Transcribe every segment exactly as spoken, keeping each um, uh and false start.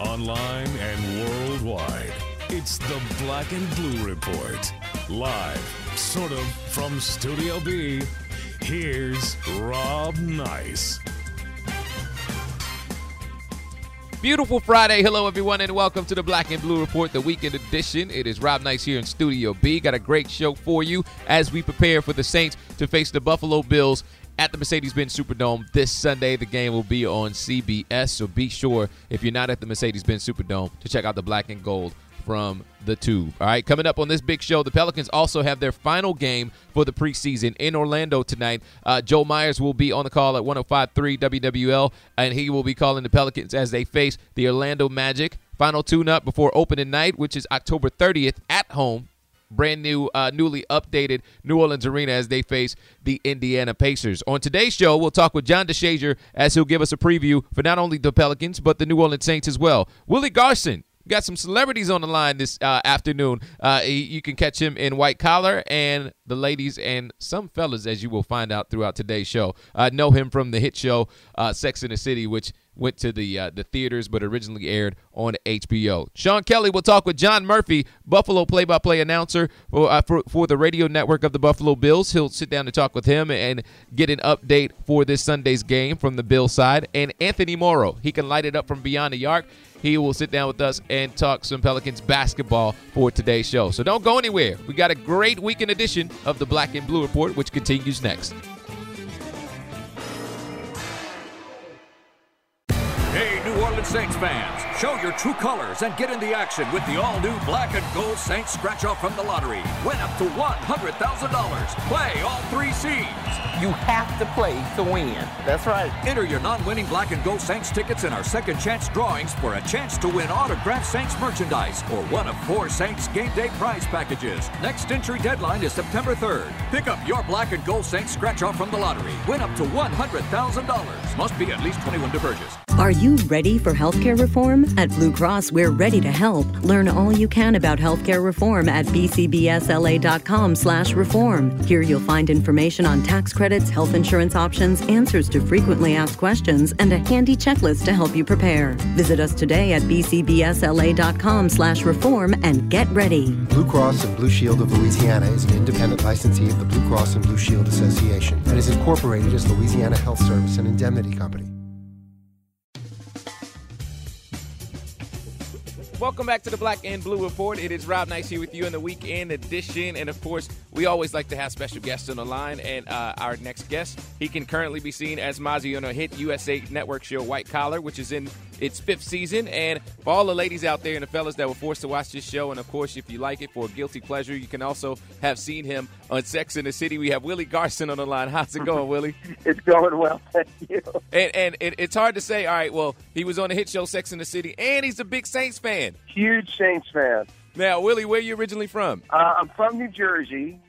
Online and worldwide, it's the Black and Blue Report. Live, sort of, from Studio B, here's Rob Nice. Beautiful Friday. Hello, everyone, and welcome to the Black and Blue Report, the weekend edition. It is Rob Nice here in Studio B. Got a great show for you as we prepare for the Saints to face the Buffalo Bills at the Mercedes-Benz Superdome this Sunday. The game will be on C B S, so be sure, if you're not at the Mercedes-Benz Superdome, to check out the Black and Gold from the Tube. All right, coming up on this big show, the Pelicans also have their final game for the preseason in Orlando tonight. Uh, Joe Myers will be on the call at one oh five point three W W L, and he will be calling the Pelicans as they face the Orlando Magic. Final tune-up before opening night, which is October thirtieth at home. Brand new, uh, newly updated New Orleans Arena as they face the Indiana Pacers. On today's show, we'll talk with John DeShazer as he'll give us a preview for not only the Pelicans, but the New Orleans Saints as well. Willie Garson. Got some celebrities on the line this uh, afternoon. Uh, he, you can catch him in White Collar, and the ladies and some fellas, as you will find out throughout today's show, uh, know him from the hit show uh, Sex and the City, which went to the uh, the theaters but originally aired on H B O. Sean Kelly will talk with John Murphy, Buffalo play-by-play announcer for, uh, for, for the radio network of the Buffalo Bills. He'll sit down and talk with him and get an update for this Sunday's game from the Bills side. And Anthony Morrow, he can light it up from beyond the arc. He will sit down with us and talk some Pelicans basketball for today's show. So don't go anywhere. We got a great weekend edition of the Black and Blue Report, which continues next. Hey, New Orleans Saints fans, show your true colors and get in the action with the all-new Black and Gold Saints Scratch-Off from the lottery. Win up to one hundred thousand dollars. Play all three seeds. You have to play to win. That's right. Enter your non-winning Black and Gold Saints tickets in our second chance drawings for a chance to win autographed Saints merchandise or one of four Saints game day prize packages. Next entry deadline is September third. Pick up your Black and Gold Saints scratch-off from the lottery. Win up to one hundred thousand dollars. Must be at least twenty-one to purchase. Are you ready for healthcare reform? At Blue Cross, we're ready to help. Learn all you can about healthcare reform at b c b s l a dot com slash reform. Here you'll find information on tax credit, health insurance options, answers to frequently asked questions, and a handy checklist to help you prepare. Visit us today at b c b s l a dot com slash reform and get ready. Blue Cross and Blue Shield of Louisiana is an independent licensee of the Blue Cross and Blue Shield Association and is incorporated as Louisiana Health Service and Indemnity Company. Welcome back to the Black and Blue Report. It is Rob Nice here with you in the weekend edition. And, of course, we always like to have special guests on the line. And uh, our next guest, he can currently be seen as Mozzie on a hit U S A Network show, White Collar, which is in its fifth season. And for all the ladies out there and the fellas that were forced to watch this show, and, of course, if you like it for a guilty pleasure, you can also have seen him on Sex and the City. We have Willie Garson on the line. How's it going, Willie? It's going well, thank you. And, and it, it's hard to say, all right, well, he was on the hit show, Sex and the City, and he's a big Saints fan. Huge Saints fan. Now, Willie, where are you originally from? Uh, I'm from New Jersey,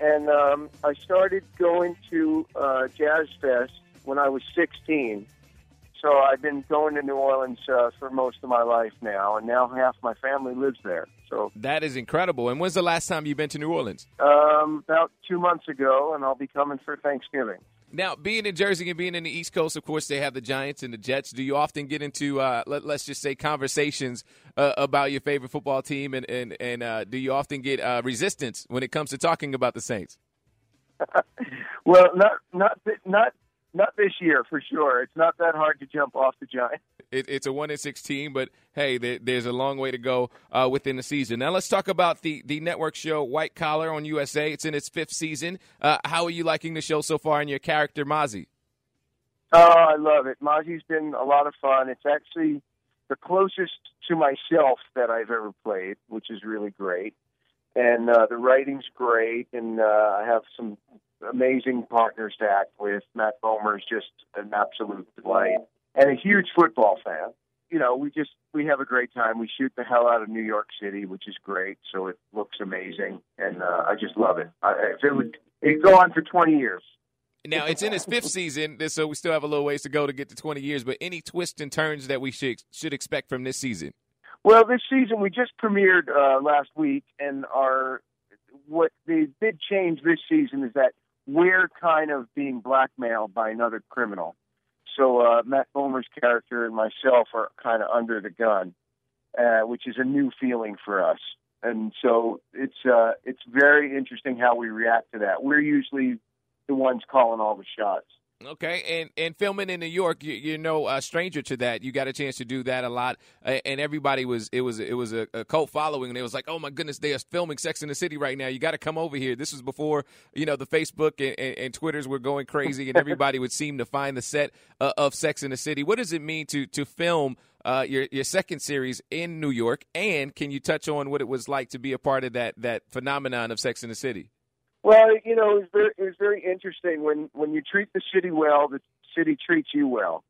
and um, I started going to uh, Jazz Fest when I was sixteen. So I've been going to New Orleans uh, for most of my life now, and now half my family lives there. So that is incredible. And when's the last time you've been to New Orleans? Um, about two months ago, and I'll be coming for Thanksgiving. Now, being in Jersey and being in the East Coast, of course, they have the Giants and the Jets. Do you often get into, uh, let, let's just say, conversations uh, about your favorite football team, and, and, and uh, do you often get uh, resistance when it comes to talking about the Saints? Well, not not not not this year, for sure. It's not that hard to jump off the Giants. It, it's a one and six team, but, hey, there, there's a long way to go uh, within the season. Now let's talk about the, the network show White Collar on U S A. It's in its fifth season. Uh, how are you liking the show so far and your character, Mozzie? Oh, I love it. Mozzie's been a lot of fun. It's actually the closest to myself that I've ever played, which is really great. And uh, the writing's great, and uh, I have some amazing partners to act with. Matt Bomer is just an absolute delight. And a huge football fan. you know, we just, we have a great time. We shoot the hell out of New York City, which is great. So it looks amazing. And uh, I just love it. I, if it would, it'd go on for twenty years. Now, it's in its fifth season, so we still have a little ways to go to get to twenty years. But any twists and turns that we should should expect from this season? Well, this season, we just premiered uh, last week. And our what the big change this season is that we're kind of being blackmailed by another criminal. So uh, Matt Bomer's character and myself are kind of under the gun, uh, which is a new feeling for us. And so it's uh, it's very interesting how we react to that. We're usually the ones calling all the shots. Okay, and, and filming in New York, you, you're no uh, stranger to that. You got a chance to do that a lot, and everybody was it was it was a, a cult following, and it was like, oh my goodness, they are filming Sex and the City right now. You got to come over here. This was before, you know, the Facebook and, and, and Twitters were going crazy, and everybody would seem to find the set uh, of Sex and the City. What does it mean to to film uh, your your second series in New York? And can you touch on what it was like to be a part of that that phenomenon of Sex and the City? Well, you know, it was very, it was very interesting. When, when you treat the city well, the city treats you well.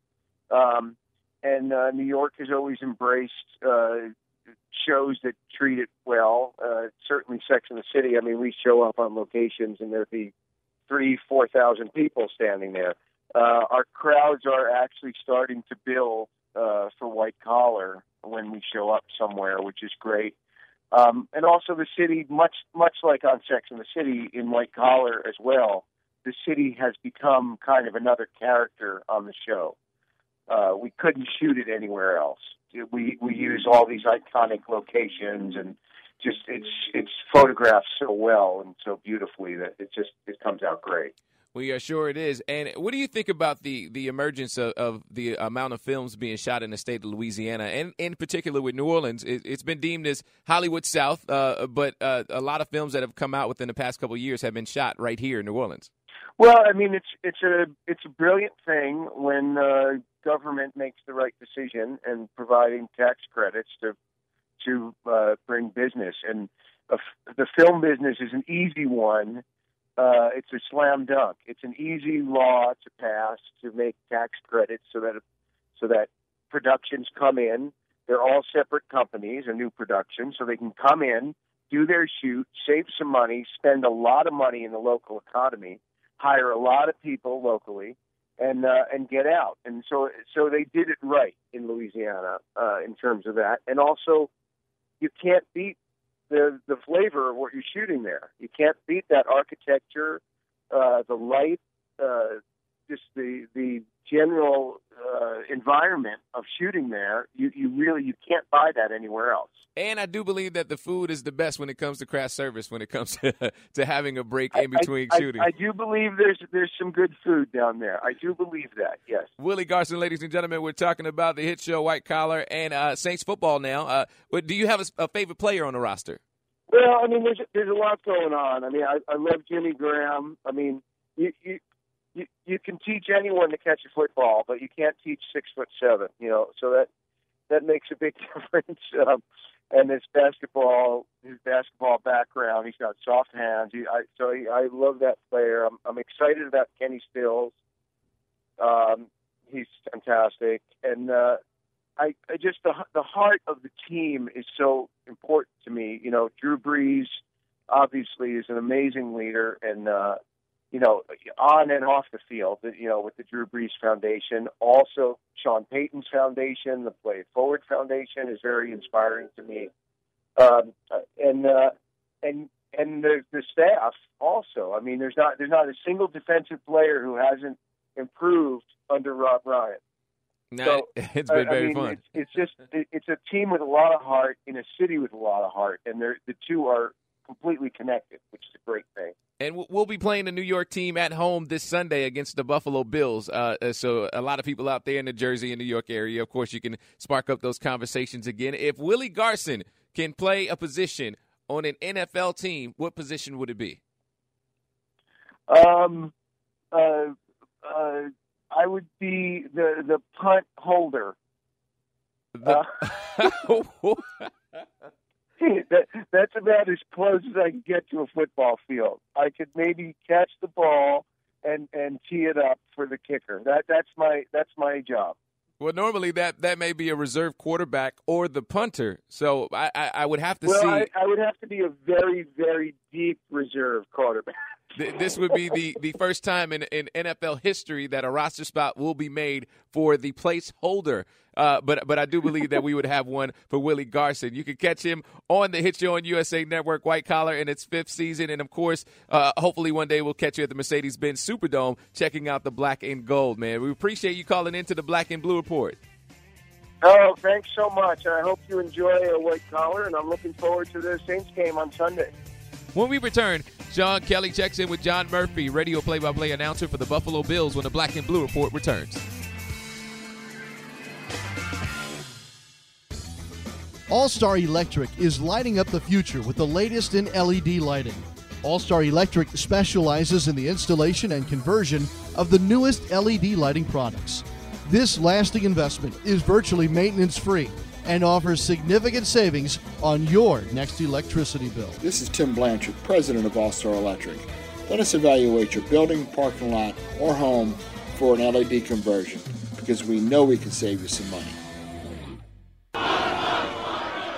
Um, and uh, New York has always embraced uh, shows that treat it well, uh, certainly Sex and the City. I mean, we show up on locations and there'd be three, four thousand people standing there. Uh, our crowds are actually starting to build uh, for White Collar when we show up somewhere, which is great. Um, and also the city, much much like on Sex and the City, in White Collar as well, the city has become kind of another character on the show. Uh, we couldn't shoot it anywhere else. We we use all these iconic locations, and just it's it's photographed so well and so beautifully that it just it comes out great. Well, yeah, sure it is. And what do you think about the, the emergence of, of the amount of films being shot in the state of Louisiana, and in particular with New Orleans? It, it's been deemed as Hollywood South, uh, but uh, a lot of films that have come out within the past couple of years have been shot right here in New Orleans. Well, I mean, it's it's a it's a brilliant thing when uh, government makes the right decision and providing tax credits to to uh, bring business. And uh, the film business is an easy one. Uh, it's a slam dunk. It's an easy law to pass to make tax credits so that so that productions come in. They're all separate companies, a new production, so they can come in, do their shoot, save some money, spend a lot of money in the local economy, hire a lot of people locally, and uh, and get out. And so so they did it right in Louisiana uh, in terms of that. And also, you can't beat The, the flavor of what you're shooting there. You can't beat that architecture, uh, the light, uh, just the the general uh, environment of shooting there. You you really you can't buy that anywhere else. And I do believe that the food is the best when it comes to craft service. When it comes to, to having a break in between I, I, shooting, I, I do believe there's there's some good food down there. I do believe that. Yes. Willie Garson, ladies and gentlemen, we're talking about the hit show White Collar and uh, Saints football now. Uh, do you have a, a favorite player on the roster? Well, I mean, there's there's a lot going on. I mean, I, I love Jimmy Graham. I mean, you. you You, you can teach anyone to catch a football, but you can't teach six foot seven. You know, so that that makes a big difference. Um, and his basketball, his basketball background, he's got soft hands. He, I, so he, I love that player. I'm, I'm excited about Kenny Stills. Um, he's fantastic, and uh, I, I just the the heart of the team is so important to me. You know, Drew Brees obviously is an amazing leader, and uh, you know, on and off the field, you know, with the Drew Brees Foundation. Also, Sean Payton's foundation, the Play It Forward Foundation, is very inspiring to me. Um, and uh, and and the, the staff also. I mean, there's not there's not a single defensive player who hasn't improved under Rob Ryan. No, so, it's been I, very I mean, fun. It's, it's just it, it's a team with a lot of heart in a city with a lot of heart, and the two are completely connected, which is a great thing. And we'll be playing the New York team at home this Sunday against the Buffalo Bills. Uh, so a lot of people out there in the Jersey and New York area, of course, you can spark up those conversations again. If Willie Garson can play a position on an N F L team, what position would it be? Um, uh, uh, I would be the the punt holder. The- uh- That, that's about as close as I can get to a football field. I could maybe catch the ball and, and tee it up for the kicker. That that's my that's my job. Well, normally that, that may be a reserve quarterback or the punter. So I, I, I would have to well, see. Well, I, I would have to be a very, very deep reserve quarterback. Th- this would be the, the first time in, in N F L history that a roster spot will be made for the placeholder. Uh, but but I do believe that we would have one for Willie Garson. You can catch him on the Hit Show on U S A Network, White Collar, in its fifth season. And, of course, uh, hopefully one day we'll catch you at the Mercedes-Benz Superdome checking out the black and gold, man. We appreciate you calling into the Black and Blue Report. Oh, thanks so much. I hope you enjoy a White Collar, and I'm looking forward to the Saints game on Sunday. When we return, Sean Kelly checks in with John Murphy, radio play-by-play announcer for the Buffalo Bills, when the Black and Blue Report returns. All-Star Electric is lighting up the future with the latest in L E D lighting. All-Star Electric specializes in the installation and conversion of the newest L E D lighting products. This lasting investment is virtually maintenance-free and offers significant savings on your next electricity bill. This is Tim Blanchard, president of All-Star Electric. Let us evaluate your building, parking lot, or home for an L E D conversion, because we know we can save you some money.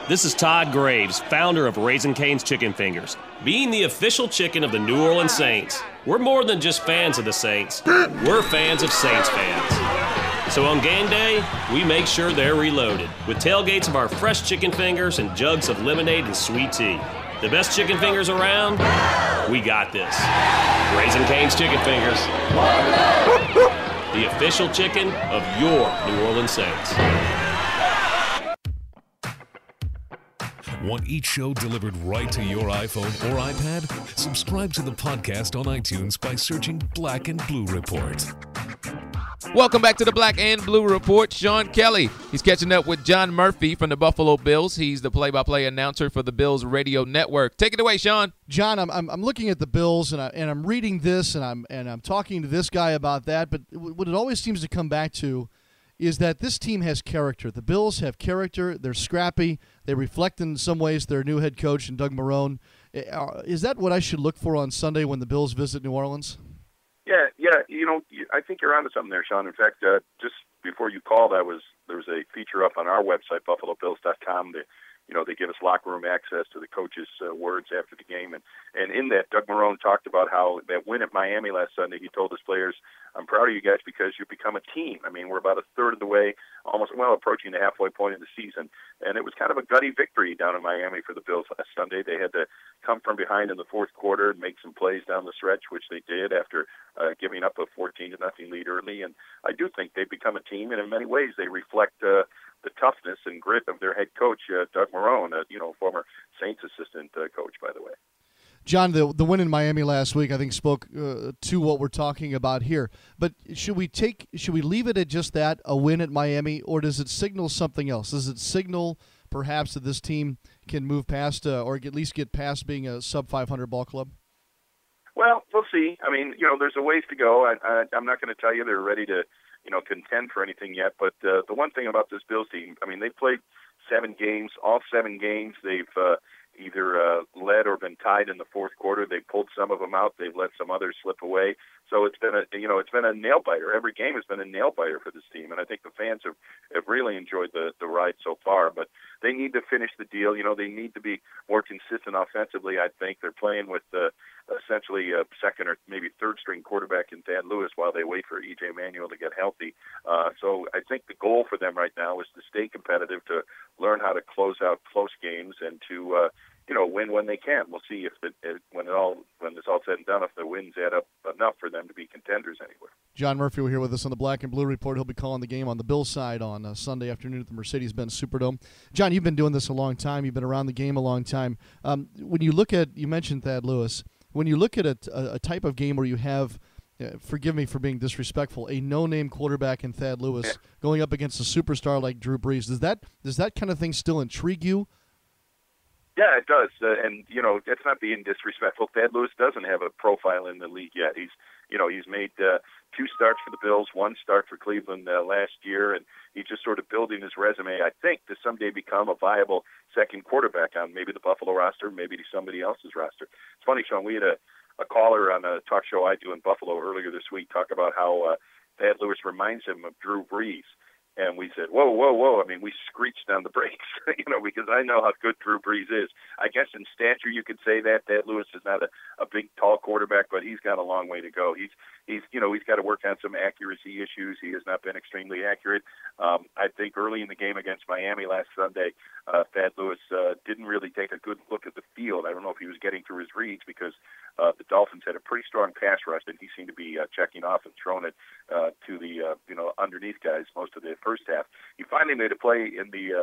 This is Todd Graves, founder of Raising Cane's Chicken Fingers. Being the official chicken of the New Orleans Saints, we're more than just fans of the Saints. We're fans of Saints fans. So on game day, we make sure they're reloaded with tailgates of our fresh chicken fingers and jugs of lemonade and sweet tea. The best chicken fingers around? We got this. Raising Cane's Chicken Fingers. The official chicken of your New Orleans Saints. Want each show delivered right to your iPhone or iPad? Subscribe to the podcast on iTunes by searching Black and Blue Report. Welcome back to the Black and Blue Report. Sean Kelly, he's catching up with John Murphy from the Buffalo Bills. He's the play-by-play announcer for the Bills radio network. Take it away, Sean. John, I'm I'm, I'm looking at the Bills and I and I'm reading this and I'm and I'm talking to this guy about that. But what it always seems to come back to is that this team has character. The Bills have character. They're scrappy. They reflect in some ways their new head coach and Doug Marrone. Is that what I should look for on Sunday when the Bills visit New Orleans? Yeah, yeah, you know, I think you're onto something there, Sean. In fact, uh, just before you called, I was there was a feature up on our website, buffalo bills dot com. That, you know, they give us locker room access to the coaches' uh, words after the game, and and in that, Doug Marrone talked about how that win at Miami last Sunday. He told his players, "I'm proud of you guys because you've become a team." I mean, we're about a third of the way, almost well approaching the halfway point of the season, and it was kind of a gutty victory down in Miami for the Bills last Sunday. They had to come from behind in the fourth quarter and make some plays down the stretch, which they did after uh, giving up a fourteen to nothing lead early. And I do think they've become a team, and in many ways they reflect uh, the toughness and grit of their head coach, uh, Doug Marrone, uh, you know, former Saints assistant uh, coach, by the way. John, the the win in Miami last week, I think, spoke uh, to what we're talking about here. But should we take, should we leave it at just that, a win at Miami, or does it signal something else? Does it signal perhaps that this team can move past, uh, or at least get past being a sub five hundred ball club? Well, we'll see. I mean, you know, there's a ways to go. I, I, I'm not going to tell you they're ready to, you know, contend for anything yet. But uh, the one thing about this Bills team, I mean, they played seven games. All seven games, they've uh, either uh, led or been tied in the fourth quarter. They pulled some of them out. They've let some others slip away. So it's been a, you know, it's been a nail biter. Every game has been a nail biter for this team, and I think the fans have, have really enjoyed the, the ride so far. But they need to finish the deal. You know, they need to be more consistent offensively. I think they're playing with uh, essentially a second or maybe third string quarterback in Thad Lewis while they wait for E J. Manuel to get healthy. Uh, so I think the goal for them right now is to stay competitive, to learn how to close out close games, and to uh, you know, win when they can. We'll see if the, if, when it all when it's all said and done, if the wins add up enough for them to be contenders anywhere. John Murphy will be here with us on the Black and Blue Report. He'll be calling the game on the Bills side on uh, Sunday afternoon at the Mercedes-Benz Superdome. John, you've been doing this a long time. You've been around the game a long time. Um, when you look at, you mentioned Thad Lewis. When you look at a, a type of game where you have, uh, forgive me for being disrespectful, a no-name quarterback in Thad Lewis yeah. going up against a superstar like Drew Brees, does that does that kind of thing still intrigue you? Yeah, it does, uh, and, you know, that's not being disrespectful. Thad Lewis doesn't have a profile in the league yet. He's, you know, he's made uh, two starts for the Bills, one start for Cleveland uh, last year, and he's just sort of building his resume, I think, to someday become a viable second quarterback on maybe the Buffalo roster, maybe to somebody else's roster. It's funny, Sean, we had a, a caller on a talk show I do in Buffalo earlier this week talk about how uh, Thad Lewis reminds him of Drew Brees. And we said, whoa, whoa, whoa. I mean, we screeched on the brakes, you know, because I know how good Drew Brees is. I guess in stature you could say that. Thad Lewis is not a, a big, tall quarterback, but he's got a long way to go. He's, he's, you know, he's got to work on some accuracy issues. He has not been extremely accurate. Um, I think early in the game against Miami last Sunday, uh, Thad Lewis uh, didn't really take a good look at the field. I don't know if he was getting through his reads because uh, the Dolphins had a pretty strong pass rush, and he seemed to be uh, checking off and throwing it uh, to the, uh, you know, underneath guys most of the first half. He finally made a play in the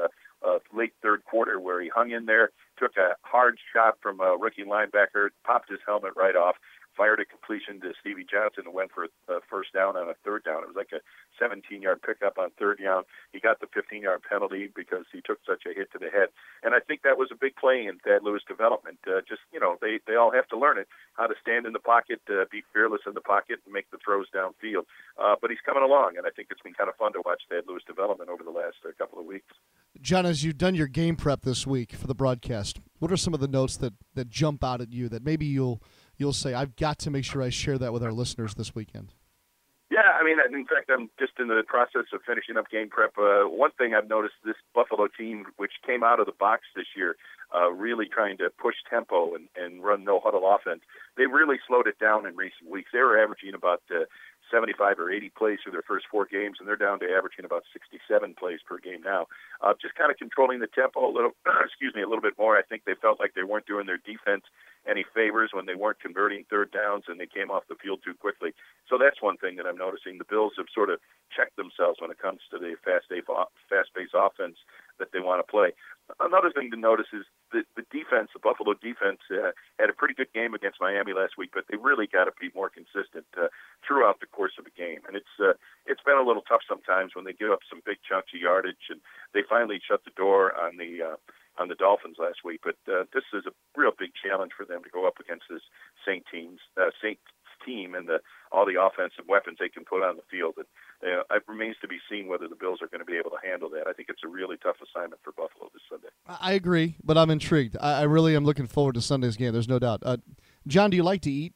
uh, uh, late third quarter where he hung in there, took a hard shot from a rookie linebacker, popped his helmet right off, fired a completion to Stevie Johnson and went for a first down on a third down. It was like a seventeen-yard pickup on third down. He got the fifteen-yard penalty because he took such a hit to the head. And I think that was a big play in Thad Lewis' development. Uh, just, you know, they, they all have to learn it, how to stand in the pocket, uh, be fearless in the pocket, and make the throws downfield. Uh, but he's coming along, and I think it's been kind of fun to watch Thad Lewis' development over the last uh, couple of weeks. John, as you've done your game prep this week for the broadcast, what are some of the notes that, that jump out at you that maybe you'll you'll say, I've got to make sure I share that with our listeners this weekend? Yeah, I mean, in fact, I'm just in the process of finishing up game prep. Uh, one thing I've noticed, this Buffalo team, which came out of the box this year, uh, really trying to push tempo and, and run no-huddle offense, they really slowed it down in recent weeks. They were averaging about uh, seventy-five or eighty plays through their first four games, and they're down to averaging about sixty-seven plays per game now. Uh, just kind of controlling the tempo a little, excuse me, a little bit more. I think they felt like they weren't doing their defense any favors when they weren't converting third downs and they came off the field too quickly. So that's one thing that I'm noticing. The Bills have sort of checked themselves when it comes to the fast-paced offense that they want to play. Another thing to notice is the, the defense, the Buffalo defense, uh, had a pretty good game against Miami last week, but they really got to be more consistent uh, throughout the course of a game. And it's uh, it's been a little tough sometimes when they give up some big chunks of yardage, and they finally shut the door on the uh, on the Dolphins last week. But uh, this is a real big challenge for them to go up against this Saint teams, uh, Saint team and the, all the offensive weapons they can put on the field. And uh, it remains to be seen whether the Bills are going to be able to handle that. I think it's a really tough assignment for Buffalo this Sunday. I agree, but I'm intrigued. I, I really am looking forward to Sunday's game. There's no doubt. Uh, John, do you like to eat?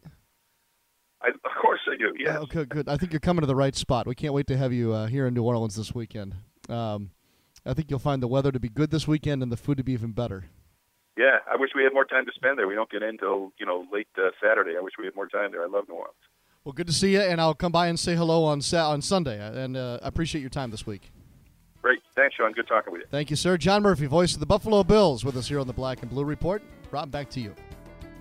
I, of course I do, yes. Uh, okay, good. I think you're coming to the right spot. We can't wait to have you uh, here in New Orleans this weekend. Um, I think you'll find the weather to be good this weekend and the food to be even better. Yeah, I wish we had more time to spend there. We don't get in until, you know, late uh, Saturday. I wish we had more time there. I love New Orleans. Well, good to see you, and I'll come by and say hello on sa- on Sunday, and uh, I appreciate your time this week. Great. Thanks, Sean. Good talking with you. Thank you, sir. John Murphy, voice of the Buffalo Bills, with us here on the Black and Blue Report. Rob, back to you.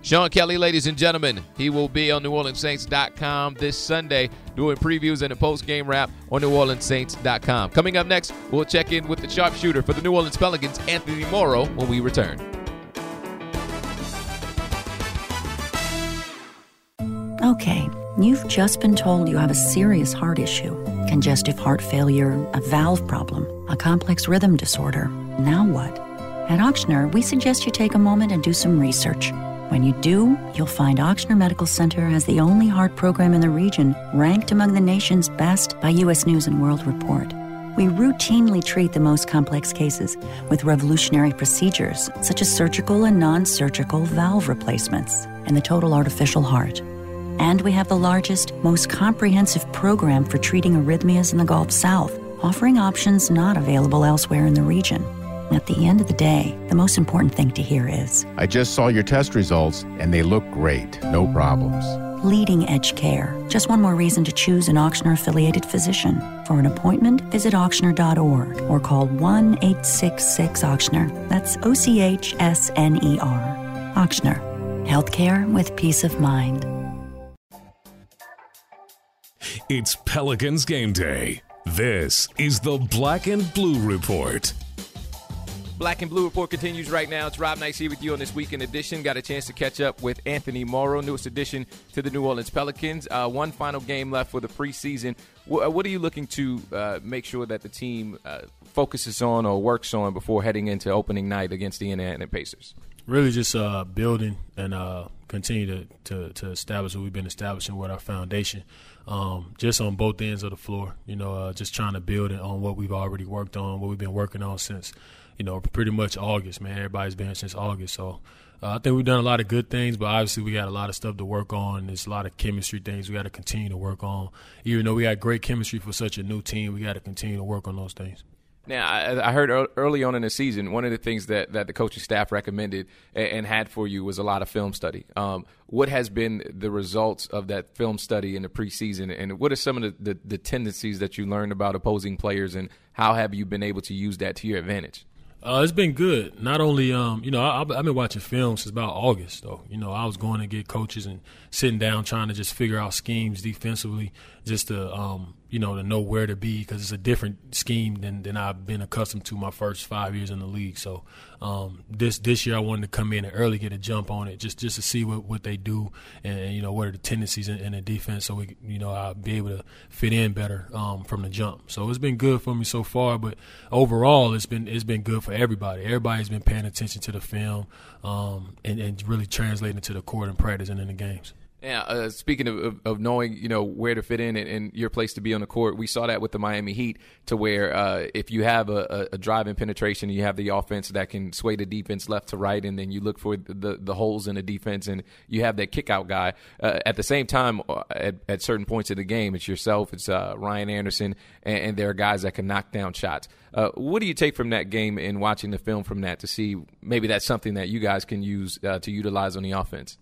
Sean Kelly, ladies and gentlemen, he will be on New Orleans Saints dot com this Sunday doing previews and a post-game wrap on New Orleans Saints dot com. Coming up next, we'll check in with the sharpshooter for the New Orleans Pelicans, Anthony Morrow, when we return. Okay, you've just been told you have a serious heart issue, congestive heart failure, a valve problem, a complex rhythm disorder. Now what? At Ochsner, we suggest you take a moment and do some research. When you do, you'll find Ochsner Medical Center has the only heart program in the region ranked among the nation's best by U S News and World Report. We routinely treat the most complex cases with revolutionary procedures such as surgical and non-surgical valve replacements and the total artificial heart. And we have the largest, most comprehensive program for treating arrhythmias in the Gulf South, offering options not available elsewhere in the region. At the end of the day, the most important thing to hear is, I just saw your test results and they look great. No problems. Leading edge care. Just one more reason to choose an Ochsner-affiliated physician. For an appointment, visit ochsner dot org or call one eight six six Ochsner. That's O C H S N E R. Ochsner. Healthcare with peace of mind. It's Pelicans game day. This is the Black and Blue Report. Black and Blue Report continues right now. It's Rob Nice here with you on this weekend edition. Got a chance to catch up with Anthony Morrow, newest addition to the New Orleans Pelicans. Uh, one final game left for the preseason. W- what are you looking to uh, make sure that the team uh, focuses on or works on before heading into opening night against the Indiana Pacers? Really just uh, building and uh, continue to, to, to establish what we've been establishing with our foundation, um, just on both ends of the floor, you know, uh, just trying to build it on what we've already worked on, what we've been working on since, you know, pretty much August, man. Everybody's been since August. So uh, I think we've done a lot of good things, but obviously we got a lot of stuff to work on. There's a lot of chemistry things we got to continue to work on. Even though we got great chemistry for such a new team, we got to continue to work on those things. Now, I, I heard early on in the season, one of the things that, that the coaching staff recommended and, and had for you was a lot of film study. Um, what has been the results of that film study in the preseason, and what are some of the, the, the tendencies that you learned about opposing players, and how have you been able to use that to your advantage? Uh, it's been good. Not only, um, you know, I, I've been watching film since about August, though. You know, I was going to get coaches and sitting down trying to just figure out schemes defensively just to, um, you know, to know where to be, because it's a different scheme than, than I've been accustomed to my first five years in the league. So um, this this year I wanted to come in and early get a jump on it just, just to see what, what they do and, you know, what are the tendencies in, in the defense, so, we you know, I'll be able to fit in better um, from the jump. So it's been good for me so far, but overall it's been it's been good for everybody. Everybody's been paying attention to the film um, and, and really translating to the court and practice and in the games. Yeah, uh, speaking of, of, of knowing, you know, where to fit in and, and your place to be on the court, we saw that with the Miami Heat, to where uh, if you have a, a drive-in penetration, you have the offense that can sway the defense left to right, and then you look for the, the holes in the defense, and you have that kick-out guy. Uh, at the same time, at, at certain points of the game, it's yourself, it's uh, Ryan Anderson, and, and there are guys that can knock down shots. Uh, what do you take from that game and watching the film from that to see maybe that's something that you guys can use uh, to utilize on the offense?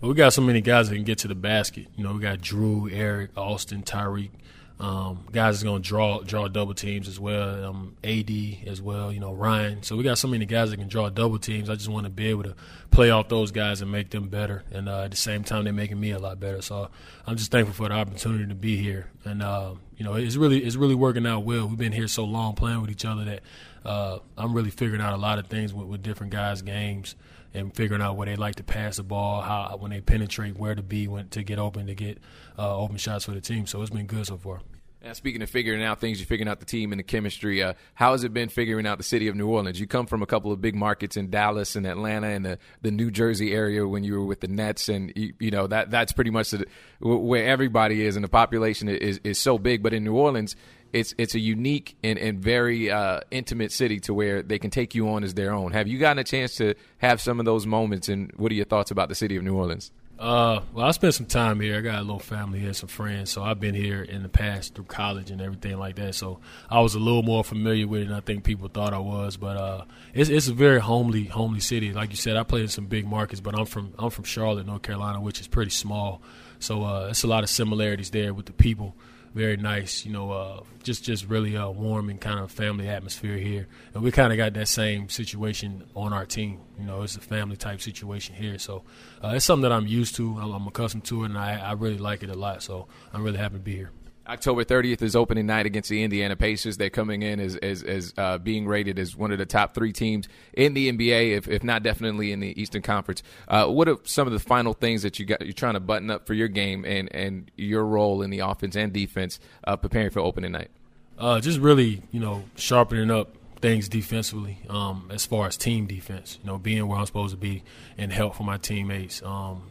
We got so many guys that can get to the basket. You know, we got Drew, Eric, Austin, Tyreke, um, guys that's going to draw draw double teams as well, um, A D as well, you know, Ryan. So we got so many guys that can draw double teams. I just want to be able to play off those guys and make them better. And uh, at the same time, they're making me a lot better. So I'm just thankful for the opportunity to be here. And, uh, you know, it's really it's really working out well. We've been here so long playing with each other that uh, I'm really figuring out a lot of things with, with different guys' games, and figuring out where they like to pass the ball, how when they penetrate, where to be when to get open, to get uh, open shots for the team. So it's been good so far. Now, speaking of figuring out things, you're figuring out the team and the chemistry. Uh, how has it been figuring out the city of New Orleans? You come from a couple of big markets in Dallas and Atlanta and the, the New Jersey area when you were with the Nets, and you, you know that that's pretty much the, where everybody is, and the population is is so big. But in New Orleans, it's it's a unique and, and very uh, intimate city to where they can take you on as their own. Have you gotten a chance to have some of those moments, and what are your thoughts about the city of New Orleans? Uh, well, I spent some time here. I got a little family here, some friends, so I've been here in the past through college and everything like that. So I was a little more familiar with it than I think people thought I was. But uh, it's it's a very homely, homely city. Like you said, I played in some big markets, but I'm from I'm from Charlotte, North Carolina, which is pretty small. So uh, it's a lot of similarities there with the people. Very nice, you know, uh, just just really uh, warm and kind of family atmosphere here. And we kind of got that same situation on our team. You know, it's a family-type situation here. So uh, it's something that I'm used to. I'm, I'm accustomed to it, and I, I really like it a lot. So I'm really happy to be here. October thirtieth is opening night against the Indiana Pacers. They're coming in as as, as uh, being rated as one of the top three teams in the N B A, if if not definitely in the Eastern Conference. Uh, what are some of the final things that you got, you're trying to button up for your game and, and your role in the offense and defense uh, preparing for opening night? Uh, just really, you know, sharpening up things defensively, um, as far as team defense. You know, being where I'm supposed to be and help for my teammates. Um,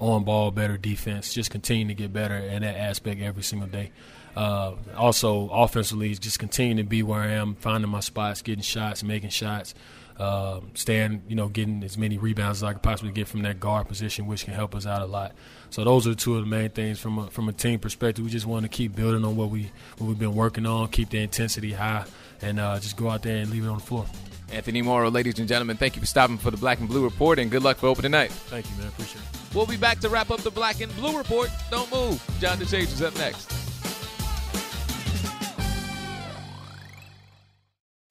on ball, better defense, just continue to get better in that aspect every single day. Uh, also, offensively, just continue to be where I am, finding my spots, getting shots, making shots, uh, staying, you know, getting as many rebounds as I could possibly get from that guard position, which can help us out a lot. So those are two of the main things from a, from a team perspective. We just want to keep building on what, we, what we've been working on, keep the intensity high, and uh, just go out there and leave it on the floor. Anthony Morrow, ladies and gentlemen, thank you for stopping for the Black and Blue Report, and good luck for opening night. Thank you, man. Appreciate it. We'll be back to wrap up the Black and Blue Report. Don't move. John DeShazer is up next.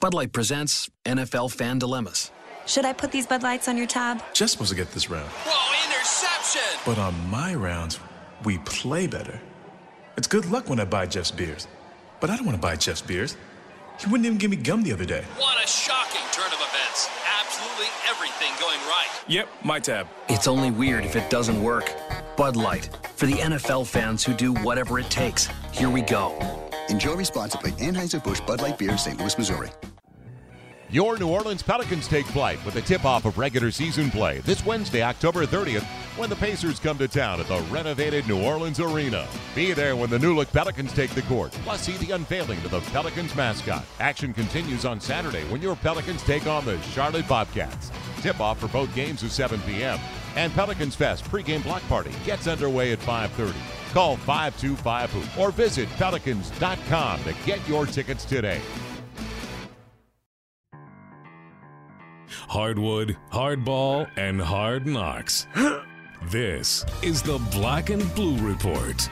Bud Light presents N F L Fan Dilemmas. Should I put these Bud Lights on your tab? Just supposed to get this round. Whoa, interception! But on my rounds, we play better. It's good luck when I buy Jeff's beers. But I don't want to buy Jeff's beers. He wouldn't even give me gum the other day. What a shocking turn of events. Absolutely everything going right. Yep, my tab. It's only weird if it doesn't work. Bud Light, for the N F L fans who do whatever it takes. Here we go. Enjoy responsibly. Anheuser-Busch Bud Light Beer, Saint Louis, Missouri. Your New Orleans Pelicans take flight with the tip-off of regular season play this Wednesday, October thirtieth, when the Pacers come to town at the renovated New Orleans Arena. Be there when the new-look Pelicans take the court, plus see the unveiling of the Pelicans mascot. Action continues on Saturday when your Pelicans take on the Charlotte Bobcats. Tip-off for both games is seven p.m., and Pelicans Fest pregame block party gets underway at five thirty. Call five two five HOOP or visit Pelicans dot com to get your tickets today. Hardwood, hardball, and hard knocks. This is the Black and Blue Report.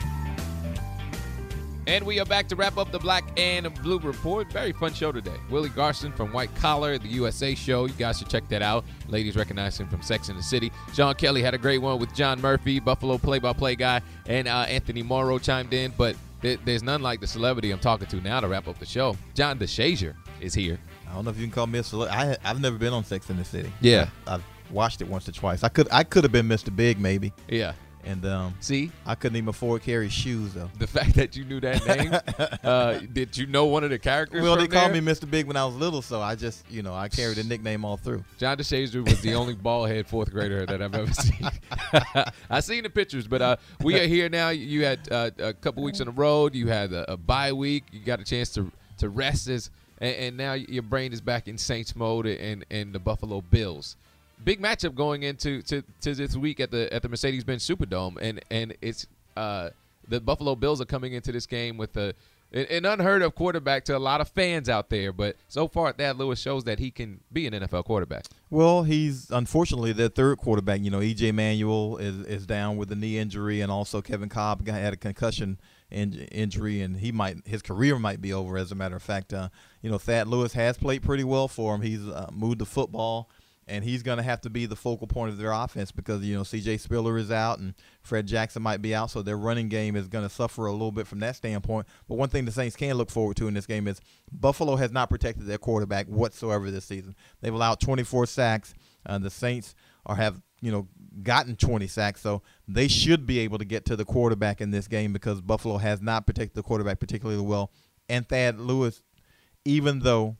And we are back to wrap up the Black and Blue Report. Very fun show today. Willie Garson from White Collar, the U S A show. You guys should check that out. Ladies recognize him from Sex and the City. Sean Kelly had a great one with John Murphy, Buffalo play-by-play guy, and uh, Anthony Morrow chimed in. But th- there's none like the celebrity I'm talking to now to wrap up the show. John DeShazer is here. I don't know if you can call me a celebrity. I've never been on Sex and the City. Yeah. I, I've watched it once or twice. I could I could have been Mister Big maybe. Yeah. And um, see, I couldn't even afford Carrie shoes though. The fact that you knew that name, uh, did you know one of the characters? Well, from they there? Called me Mister Big when I was little, so I just, you know, I carried the nickname all through. John DeShazer was the only bald head fourth grader that I've ever seen. I seen the pictures, but uh, we are here now. You had uh, a couple weeks on the road. You had a, a bye week. You got a chance to to rest, as, and, and now your brain is back in Saints mode and and the Buffalo Bills. Big matchup going into to, to this week at the at the Mercedes-Benz Superdome, and and it's uh, the Buffalo Bills are coming into this game with a an unheard of quarterback to a lot of fans out there. But so far, Thad Lewis shows that he can be an N F L quarterback. Well, he's unfortunately their third quarterback. You know, E J. Manuel is is down with a knee injury, and also Kevin Cobb had a concussion in, injury, and he might his career might be over. As a matter of fact, uh, you know, Thad Lewis has played pretty well for him. He's uh, moved the football. And he's going to have to be the focal point of their offense because, you know, C J. Spiller is out and Fred Jackson might be out, so their running game is going to suffer a little bit from that standpoint. But one thing the Saints can look forward to in this game is Buffalo has not protected their quarterback whatsoever this season. They've allowed twenty-four sacks. Uh, the Saints are have, you know, gotten twenty sacks, so they should be able to get to the quarterback in this game because Buffalo has not protected the quarterback particularly well. And Thad Lewis, even though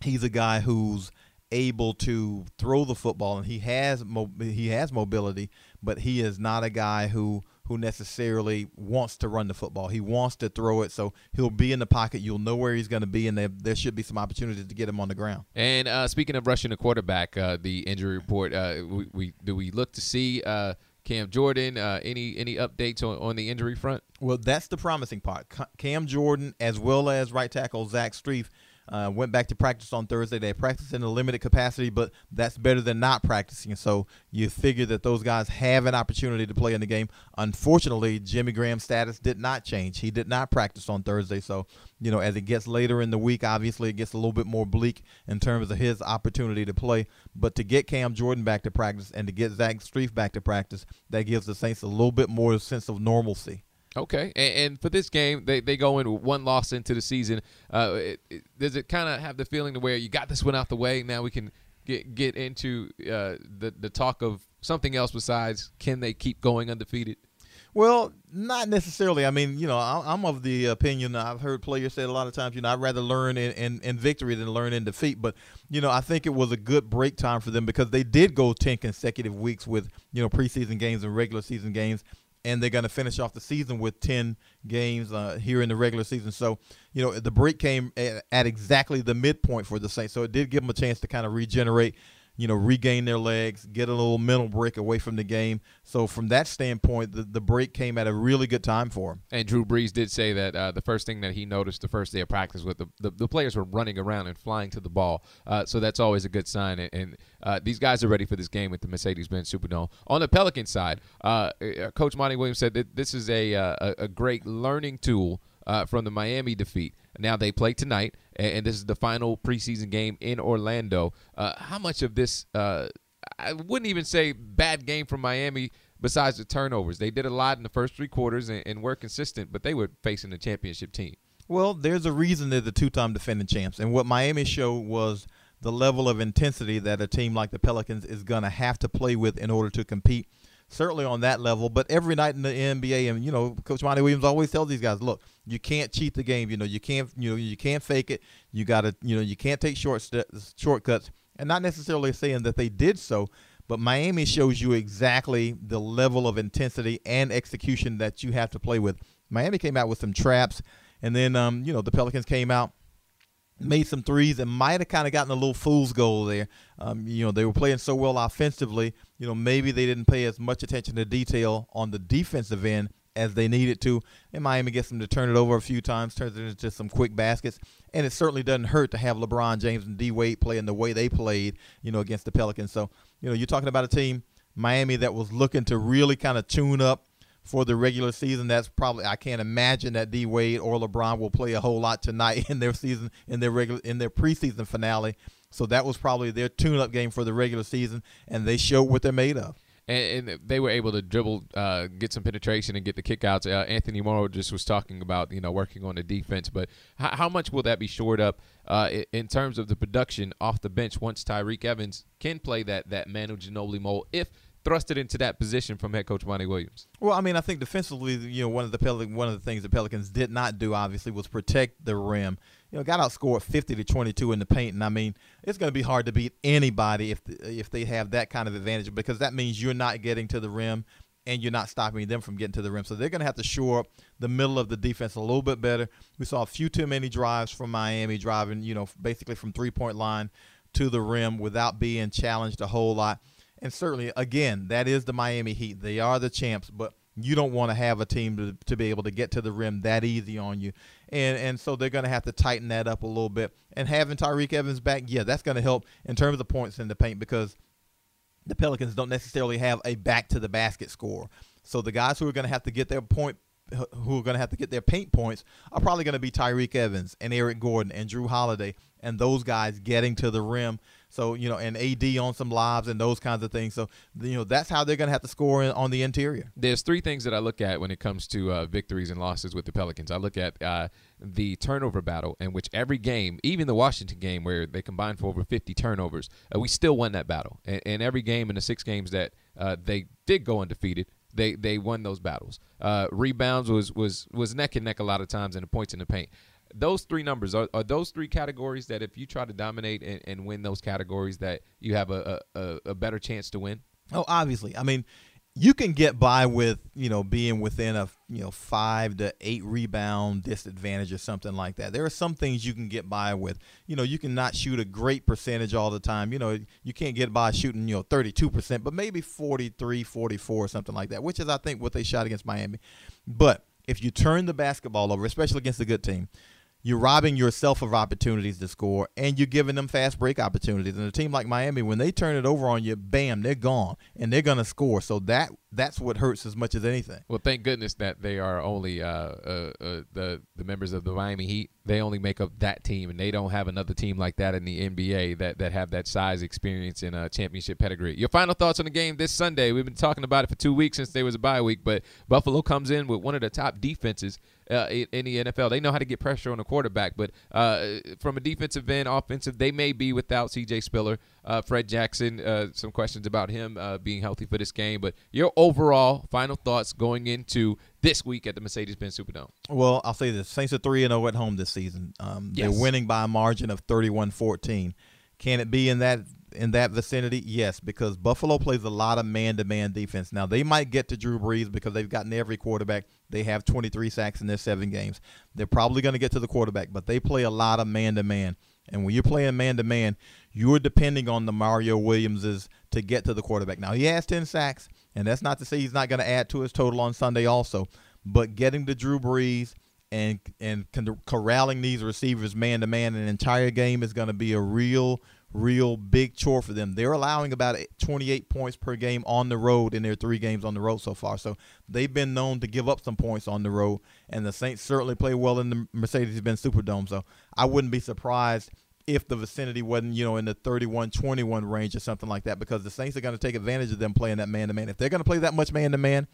he's a guy who's able to throw the football and he has mo- he has mobility, but he is not a guy who who necessarily wants to run the football. He wants to throw it, so he'll be in the pocket. You'll know where he's going to be, and there, there should be some opportunities to get him on the ground. And uh, speaking of rushing the quarterback, uh, the injury report, uh, we, we do we look to see uh, Cam Jordan, uh, any any updates on, on the injury front? Well, that's the promising part. Cam Jordan as well as right tackle Zach Strief Uh, went back to practice on Thursday. They practiced in a limited capacity, but that's better than not practicing. So you figure that those guys have an opportunity to play in the game. Unfortunately, Jimmy Graham's status did not change. He did not practice on Thursday. So, you know, as it gets later in the week, obviously it gets a little bit more bleak in terms of his opportunity to play. But to get Cam Jordan back to practice and to get Zach Strief back to practice, that gives the Saints a little bit more sense of normalcy. Okay, and, and for this game, they, they go in with one loss into the season. Uh, it, it, does it kind of have the feeling to where you got this one out the way, now we can get get into uh, the, the talk of something else besides can they keep going undefeated? Well, not necessarily. I mean, you know, I, I'm of the opinion, I've heard players say a lot of times, you know, I'd rather learn in, in, in victory than learn in defeat. But, you know, I think it was a good break time for them because they did go ten consecutive weeks with, you know, preseason games and regular season games. And they're going to finish off the season with ten games uh, here in the regular season. So, you know, the break came at, at exactly the midpoint for the Saints. So it did give them a chance to kind of regenerate, you know, regain their legs, get a little mental break away from the game. So from that standpoint, the, the break came at a really good time for them. And Drew Brees did say that uh, the first thing that he noticed the first day of practice was the, the, the players were running around and flying to the ball. Uh, so that's always a good sign. And, and uh, these guys are ready for this game at the Mercedes-Benz Superdome. On the Pelican side, uh, Coach Monty Williams said that this is a, a, a great learning tool uh, from the Miami defeat. Now they play tonight, and this is the final preseason game in Orlando. Uh, how much of this, uh, I wouldn't even say bad game from Miami besides the turnovers. They did a lot in the first three quarters and, and were consistent, but they were facing the championship team. Well, there's a reason they're the two-time defending champs, and what Miami showed was the level of intensity that a team like the Pelicans is going to have to play with in order to compete. certainly on that level. But every night in the N B A, and, you know, Coach Monty Williams always tells these guys, look, you can't cheat the game. You know, you can't, you know, you can't fake it. You got to, you know, you can't take short st- shortcuts. And not necessarily saying that they did so, but Miami shows you exactly the level of intensity and execution that you have to play with. Miami came out with some traps, and then, um, you know, the Pelicans came out, made some threes, and might have kind of gotten a little fool's gold there. Um, you know, they were playing so well offensively, you know, maybe they didn't pay as much attention to detail on the defensive end as they needed to, and Miami gets them to turn it over a few times, turns it into some quick baskets, and it certainly doesn't hurt to have LeBron James and D-Wade playing the way they played, you know, against the Pelicans. So, you know, you're talking about a team, Miami, that was looking to really kind of tune up for the regular season. That's probably, I can't imagine that D-Wade or LeBron will play a whole lot tonight in their season, in their regular, in their preseason finale. So that was probably their tune-up game for the regular season, and they showed what they're made of. And they were able to dribble, uh, get some penetration, and get the kickouts. Uh, Anthony Morrow just was talking about, you know, working on the defense. But how, how much will that be shored up uh, in terms of the production off the bench once Tyreke Evans can play that that Manu Ginobili mold, if thrusted into that position from head coach Monty Williams? Well, I mean, I think defensively, you know, one of the Pel- one of the things the Pelicans did not do, obviously, was protect the rim. You know, got outscored fifty to twenty-two in the paint, and I mean, it's going to be hard to beat anybody if if they have that kind of advantage, because that means you're not getting to the rim and you're not stopping them from getting to the rim. So they're going to have to shore up the middle of the defense a little bit better. We saw a few too many drives from Miami driving, you know, basically from three-point line to the rim without being challenged a whole lot. And certainly, again, that is the Miami Heat. They are the champs, but you don't want to have a team to, to be able to get to the rim that easy on you. And and so they're going to have to tighten that up a little bit. And having Tyreke Evans back, yeah, that's going to help in terms of points in the paint, because the Pelicans don't necessarily have a back-to-the-basket scorer. So the guys who are going to have to get their point who are going to have to get their paint points are probably going to be Tyreke Evans and Eric Gordon and Drew Holiday and those guys getting to the rim. So, you know, and A D on some lobs and those kinds of things. So, you know, that's how they're going to have to score in, on the interior. There's three things that I look at when it comes to uh, victories and losses with the Pelicans. I look at uh, the turnover battle, in which every game, even the Washington game where they combined for over fifty turnovers, uh, we still won that battle. And, and every game in the six games that uh, they did go undefeated, They they won those battles. Uh, rebounds was was was neck and neck a lot of times, and the points in the paint. Those three numbers are, are those three categories that if you try to dominate and, and win those categories, that you have a, a a better chance to win. Oh, obviously. I mean, you can get by with, you know, being within a, you know, five to eight rebound disadvantage or something like that. There are some things you can get by with. You know, you cannot shoot a great percentage all the time. You know, you can't get by shooting, you know, thirty-two percent, but maybe forty-three, forty-four or something like that, which is, I think, what they shot against Miami. But if you turn the basketball over, especially against a good team, you're robbing yourself of opportunities to score, and you're giving them fast break opportunities. And a team like Miami, when they turn it over on you, bam, they're gone, and they're going to score. So that that's what hurts as much as anything. Well, thank goodness that they are only uh, uh, uh, the, the members of the Miami Heat. They only make up that team, and they don't have another team like that in the N B A that, that have that size, experience, and uh, championship pedigree. Your final thoughts on the game this Sunday. We've been talking about it for two weeks since there was a bye week, but Buffalo comes in with one of the top defenses Uh, in the N F L. They know how to get pressure on the quarterback, but uh, from a defensive end, offensive, they may be without C J Spiller, uh, Fred Jackson, uh, some questions about him uh, being healthy for this game. But your overall final thoughts going into this week at the Mercedes-Benz Superdome? Well, I'll say this. Saints are three and oh at home this season. Um, yes. They're winning by a margin of thirty-one fourteen. Can it be in that in that vicinity? Yes, because Buffalo plays a lot of man-to-man defense. Now, they might get to Drew Brees because they've gotten every quarterback. They have twenty-three sacks in their seven games. They're probably going to get to the quarterback, but they play a lot of man-to-man. And when you're playing man-to-man, you're depending on the Mario Williamses to get to the quarterback. Now, he has ten sacks, and that's not to say he's not going to add to his total on Sunday also. But getting to Drew Brees and, and corralling these receivers man-to-man an entire game is going to be a real – real big chore for them. They're allowing about twenty-eight points per game on the road in their three games on the road so far. So they've been known to give up some points on the road, and the Saints certainly play well in the Mercedes-Benz Superdome. So I wouldn't be surprised if the vicinity wasn't, you know, in the thirty-one twenty-one range or something like that, because the Saints are going to take advantage of them playing that man-to-man. If they're going to play that much man-to-man,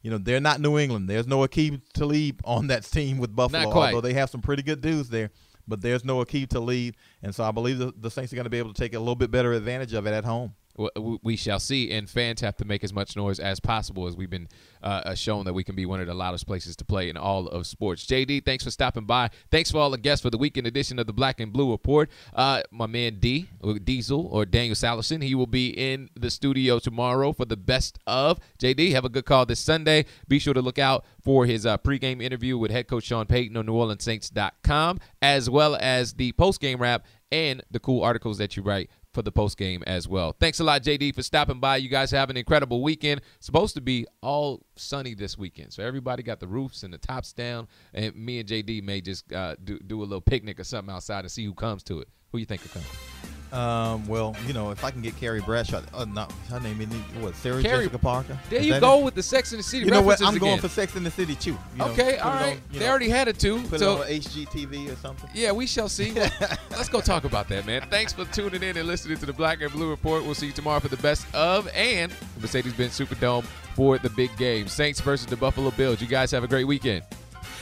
you know, they're not New England. There's no Aqib Talib on that team with Buffalo, although they have some pretty good dudes there. But there's no Aqib Talib, and so I believe the, the Saints are going to be able to take a little bit better advantage of it at home. we shall see, and fans have to make as much noise as possible, as we've been uh, shown that we can be one of the loudest places to play in all of sports. J D, thanks for stopping by. Thanks for all the guests for the weekend edition of the Black and Blue Report. Uh, my man D, or Diesel, or Daniel Salerson, he will be in the studio tomorrow for the best of. J D, have a good call this Sunday. Be sure to look out for his uh, pregame interview with head coach Sean Payton on New Orleans Saints dot com, as well as the postgame wrap and the cool articles that you write for the post game as well. Thanks a lot, J D, for stopping by. You guys have an incredible weekend. It's supposed to be all sunny this weekend, so everybody got the roofs and the tops down, and me and J D may just uh, do, do a little picnic or something outside and see who comes to it. Who you think will come? Um, well, you know, if I can get Carrie Bradshaw, uh, not her name is what, Sarah Carrie, Jessica Parker. There is you go it? With the Sex and the City. You know what? I'm again. going for Sex and the City too. You know, okay, all right. On, they know, already had a two. Put so. it on H G T V or something. Yeah, we shall see. Let's go talk about that, man. Thanks for tuning in and listening to the Black and Blue Report. We'll see you tomorrow for the best of and the Mercedes-Benz Superdome for the big game. Saints versus the Buffalo Bills. You guys have a great weekend.